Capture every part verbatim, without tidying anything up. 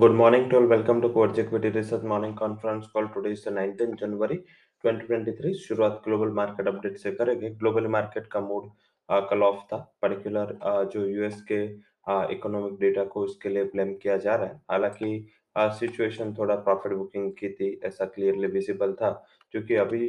Good morning to all. Welcome to Corage Equity Research morning conference call. Today is the nineteenth of January twenty twenty-three. शुरुआत global market update से करेंगे. Global market का mood कल off था. Particular जो US के economic data को इसके लिए ब्लेम किया जा रहा है. हालांकि सिचुएशन थोड़ा प्रॉफिट बुकिंग की थी, ऐसा क्लियरली विजिबल था, क्योंकि अभी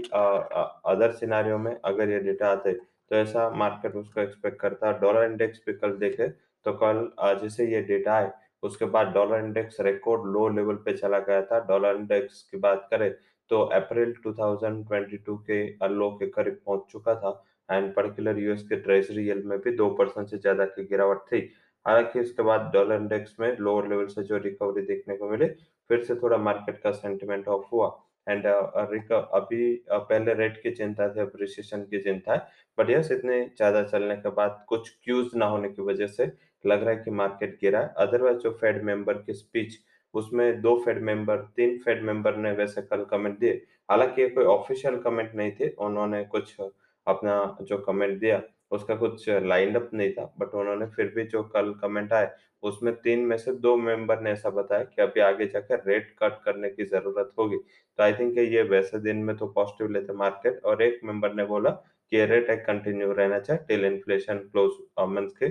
अदर सिनारियों में अगर ये डेटा आते तो ऐसा मार्केट उसको एक्सपेक्ट करता. डॉलर इंडेक्स पे कल देखे तो कल जैसे ये डेटा आए उसके बाद dollar index record low level पे चला गया था. डॉलर इंडेक्स की बात करें तो अप्रैल दो हज़ार बाईस के लो के करीब पहुंच चुका था एंड पर्टिकुलर यूएस के ट्रेजरी यील्ड में भी दो परसेंट से ज्यादा की गिरावट थी. हालांकि इसके बाद डॉलर इंडेक्स में लोअर लेवल से जो रिकवरी देखने को मिले, फिर से थोड़ा मार्केट का सेंटिमेंट ऑफ हुआ एंड uh, अभी uh, पहले रेट की चिंता थी, अब रिसेशन की चिंता है. बट यस, इतने ज्यादा चलने के बाद कुछ क्यूज ना होने की वजह से लग रहा है कि मार्केट गिरा है. अदरवाइज जो फेड मेंबर की स्पीच, उसमें दो फेड मेंबर तीन फेड मेंबर ने वैसे कल कमेंट दिए. हालांकि ये कोई ऑफिशियल कमेंट नहीं थे, उन्होंने कुछ अपना जो कमेंट दिया उसका कुछ लाइन अप नहीं था, बट उन्होंने फिर भी जो कल कमेंट आए उसमें तीन में से दो मेंबर ने ऐसा बताया कि अभी आगे जाकर रेट कट करने की जरूरत होगी. तो आई थिंक ये वैसे दिन में तो पॉजिटिव लेते मार्केट. और एक मेंबर ने बोला कि रेट एक कंटिन्यू रहना चाहिए टिल इन्फ्लेशन क्लोज मंथ के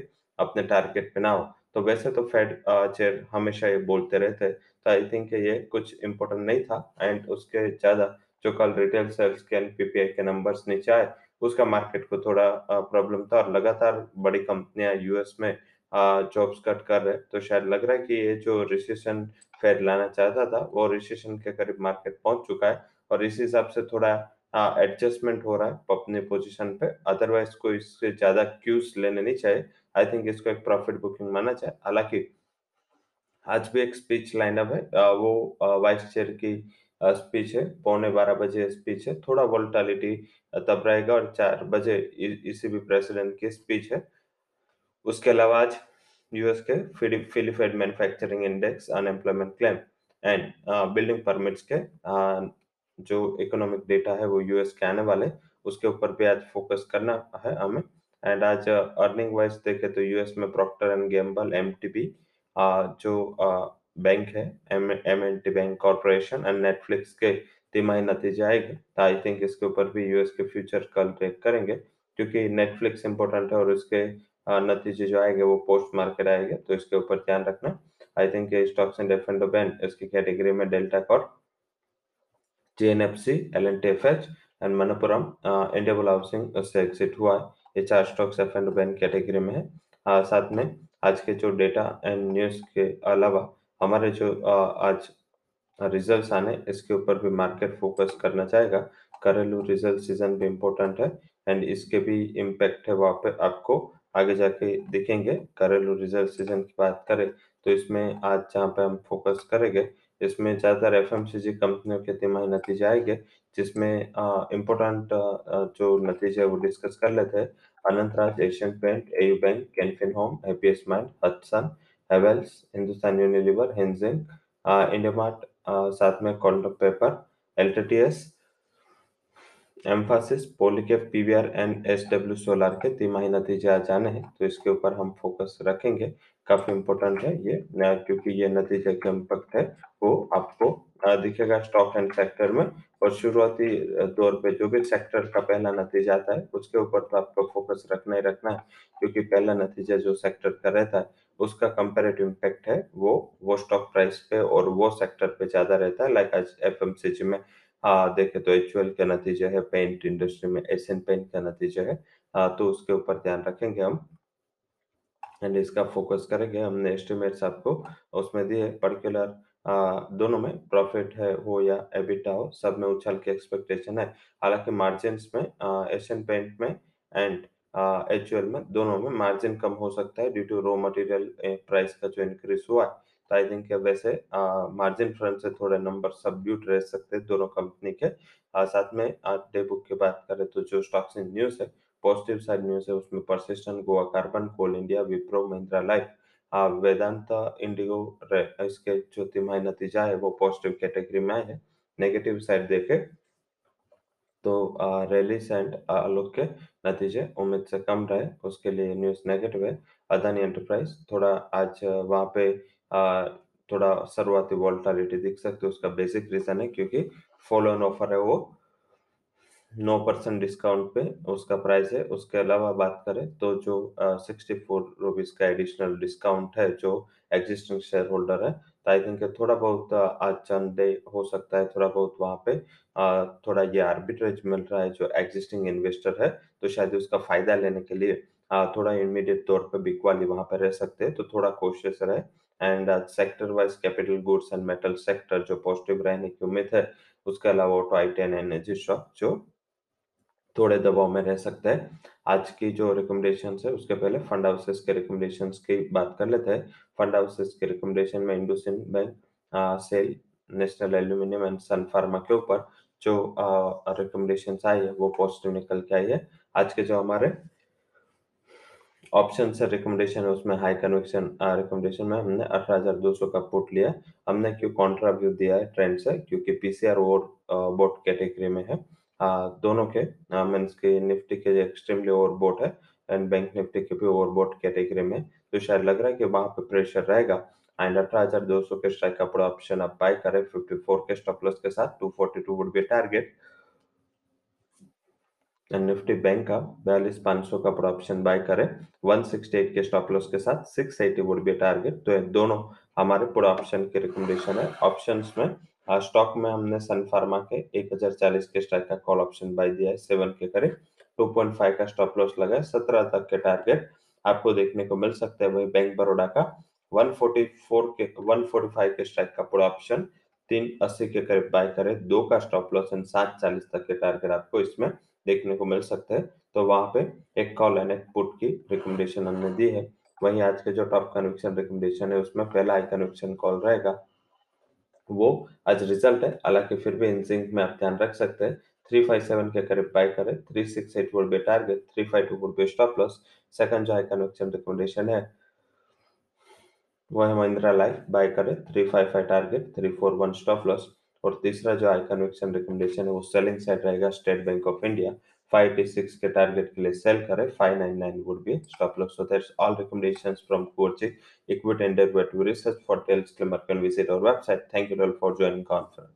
अपने टारगेट पे ना हो. तो वैसे तो फेड चेयर हमेशा ये बोलते रहते, तो आई थिंक ये कुछ इम्पोर्टेंट नहीं था. एंड उसके ज्यादा जो कल रिटेल सेल्स के एंड पीपीआई के नंबर्स नीचे आए उसका मार्केट को थोड़ा प्रॉब्लम था. और लगातार बड़ी कंपनियां यूएस में जॉब्स कट कर रहे, तो शायद लग रहा है कि ये जो रिसेशन फेड लाना चाहता था वो रिसेशन के करीब मार्केट पहुंच चुका है और इस हिसाब से थोड़ा एडजस्टमेंट हो रहा है अपने पोजीशन पे. अदरवाइज कोई इससे ज्यादा क्यूज लेने नहीं चाहिए. आई थिंक इसको एक प्रॉफिट बुकिंग माना चाहिए. हालांकि आज भी एक स्पीच लाइनअप है, वो वाइस चेयर की स्पीच है, पौने बारह बजे स्पीच है. थोड़ा वोल्टालिटी तब रहेगा और चार बजे इसी भी प्रेसिडेंट की स्पीच है. उसके अलावा आज यूएस के Philly Fed manufacturing index, unemployment claim and building permits के आ, जो इकोनॉमिक डेटा है वो यूएस के आने वाले, उसके ऊपर भी आज फोकस करना है हमें. एंड आज अर्निंग वाइज देखे तो यूएस में प्रॉक्टर एंड गैम्बल एमटीबी जो आ, बैंक है, M and T bank corporation and Netflix के तिमाही नतीजे आएंगे. तो आई थिंक इसके ऊपर भी यूएस के फ्यूचर कल ब्रेक करेंगे, क्योंकि नेटफ्लिक्स इंपॉर्टेंट है और इसके नतीजे जो आएंगे वो पोस्ट मार्केट आएंगे, तो इसके ऊपर ध्यान रखना. I think stocks and F and ban इसकी कैटेगरी में Delta Corp, J N F C, L N T F H and Manappuram Indiabulls housing उससे एग्जिट हुआ है. ये चार stocks F and ban category में है. आ, साथ में आज के जो डेटा एंड न्यूज के अलावा हमारे जो आज रिजल्ट्स आने इसके ऊपर भी मार्केट फोकस करना चाहेगा. घरेलू रिजल्ट सीजन भी इम्पोर्टेंट है एंड इसके भी इम्पैक्ट है वहाँ पे आपको आगे जाके दिखेंगे. घरेलू रिजल्ट सीजन की बात करें तो इसमें आज जहाँ पे हम फोकस करेंगे इसमें ज़्यादातर एफएमसीजी कंपनियों के तिमाही नतीजे आएंगे, जिसमें इम्पोर्टेंट जो नतीजे वो डिस्कस कर लेते हैं. Anant Raj, Asian paint, A U bank, Can Fin home, happiest mind, Hudson, Havells, Hindustan Unilever, हिंजन, इंडरमार्ट, साथ में कॉन्डोर पेपर, एल्ट्स, Mphasis, Polycab, PVR and S W solar के तिमाही नतीजे आ जाने हैं, तो इसके ऊपर हम फोकस रखेंगे. काफी इम्पोर्टेंट है ये, क्योंकि ये नतीजे का इम्पैक्ट है वो आपको दिखेगा स्टॉक एंड सेक्टर में. और शुरुआती दौर पे जो भी सेक्टर का पहला नतीजा आता है उसके ऊपर तो आपको फोकस रखना ही रखना है, क्योंकि पहला नतीजा जो सेक्टर का रहता है उसका कंपेरेटिव इम्पैक्ट है वो वो स्टॉक प्राइस पे और वो सेक्टर पे ज्यादा रहता है. लाइक आज एफएमसीजी में आ, देखे तो एचयूएल के नतीजे है, पेंट इंडस्ट्री में एसएन पेंट का नतीजे है, आ, तो उसके ऊपर ध्यान रखेंगे हम एंड इसका फोकस करेंगे. हमने एस्टिमेट्स आपको उसमें दिए, पर्टिकुलर आ, दोनों में प्रॉफिट है हो या एबिटा हो, सब में उछल के एक्सपेक्टेशन है. हालांकि मार्जिन में एशियन पेंट में एंड एचयूएल में दोनों में मार्जिन कम हो सकता है due to raw material price का जो इंक्रीज हुआ है. तो आई थिंक वैसे मार्जिन फ्रंट से थोड़े नंबर सबड्यूट रह सकते हैं दोनों कंपनी के. आ, साथ में डे बुक की बात करें तो जो स्टॉक्स इन न्यूज है, पॉजिटिव साइड न्यूज है, उसमें persistent, Goa carbon, Coal India, Wipro, Mahindra life, Vedanta, Indigo, इसके जो तिमाही नतीजा है वो पॉजिटिव कैटेगरी में है. नेगेटिव साइड देखे तो रेलिस एंड आलोक के नतीजे उम्मीद से कम रहे, उसके लिए न्यूज नेगेटिव है. अदानी एंटरप्राइज थोड़ा आज वहाँ पे थोड़ा शुरुआती वॉल्टालिटी दिख सकती है। उसका बेसिक रीजन है क्योंकि फॉलो ऑन ऑफर है, वो नौ परसेंट डिस्काउंट पे उसका प्राइस है। उसके अलावा बात करें तो जो सिक्सटी फोर रुपीज का एडिशनल डिस्काउंट है जो एग्जिस्टिंग शेयर होल्डर है, तो आई थिंक थोड़ा बहुत आज चंदे हो सकता है, थोड़ा बहुत वहाँ पे आ, थोड़ा ये आर्बिट्रेज मिल रहा है जो एग्जिस्टिंग इन्वेस्टर है, तो शायद उसका फायदा लेने के लिए आ, थोड़ा इमीडिएट तौर पे बिकवाली वहाँ पे रह सकते हैं, तो थोड़ा कोशिश रहे। And sector wise capital goods and metal sector जो पॉजिटिव रहने की उम्मीद है। उसके अलावा auto IT and energy stock जो थोड़े दबाव में रह सकते हैं। आज की जो रिकमेंडेशंस है उसके पहले फंड हाउसेस के रिकमेंडेशंस की बात कर लेते हैं। फंड हाउसेस के रिकमेंडेशन में इंडोसिन bank sell, National Aluminium and Sun Pharma के ऊपर जो रिकमेंडेशंस आई है वो पॉजिटिव निकल के आई है। आज के जो हमारे ऑप्शन से रिकमेंडेशन है उसमें हाई कन्विक्शन रिकमेंडेशन में हमने अठारह हज़ार दो सौ का पुट लिया। हमने क्यों कॉन्ट्रा व्यू दिया है ट्रेंड से, क्योंकि पीसीआर बोट कैटेगरी में है आ, दोनों के मीन्स के निफ्टी के एक्सट्रीमली ओवरबोट है एंड बैंक निफ्टी के भी ओवरबोट कैटेगरी में, तो शायद लग रहा है कि वहाँ पे प्रेशर रहेगा। एंड अठारह हजार दो सौ के स्ट्राइक का पूरा ऑप्शन आप बाय करें चौवन के स्टॉप लॉस के साथ। दो सौ बयालीस would be target. Nifty bank का बयालीस पांच सौ का पूरा ऑप्शन बाय करें एक सौ अड़सठ के स्टॉप लॉस के साथ। छह सौ अस्सी वुड बी टारगेट। तो दोनों हमारे पूरा ऑप्शन के रिकमेंडेशन है। ऑप्शन में स्टॉक में हमने सन फार्मा के एक हज़ार चालीस के स्ट्राइक का कॉल ऑप्शन बाय दिया है सात के करीब, दो पॉइंट पाँच का स्टॉप लॉस लगा है, सत्रह तक के टारगेट आपको देखने को मिल सकते हैं। वही बैंक बरोडा का एक सौ चौवालीस के एक सौ पैंतालीस के स्ट्राइक का पूरा ऑप्शन तीन सौ अस्सी के करीब बाय करें, दो का स्टॉप लॉस एंड सात सौ चालीस तक के टारगेट आपको इसमें देखने को मिल सकते हैं। तो वहाँ पे एक कॉल एंड एक पुट की रिकमेंडेशन हमने दी है। वहीं आज के जो टॉप कन्विक्शन रिकमेंडेशन है उसमें पहला हाई कन्विक्शन कॉल रहेगा, वो आज रिजल्ट है हालांकि फिर भी इनसिंक में आप ध्यान रख सकते हैं। तीन सौ सत्तावन के करीब बाय करें, तीन सौ अड़सठ वोल्ट पे टारगेट, तीन सौ बावन पे स्टॉप लॉस। सेकंड जो हाई कन्विक्शन रिकमेंडेशन है वो है महिंद्रा लाइफ, बाय करें तीन सौ पचपन टारगेट, तीन सौ इकतालीस स्टॉप लॉस। और तीसरा जो हाई कन्विक्शन रिकमेंडेशन है वो सेलिंग साइड रहेगा स्टेट बैंक ऑफ इंडिया, पाँच सौ छियासी के टारगेट के लिए सेल करें, पाँच सौ निन्यानवे would be stop loss. So that's all recommendations from कोरेज equity and debt research. For details, click on visit our website. Thank you all for joining conference.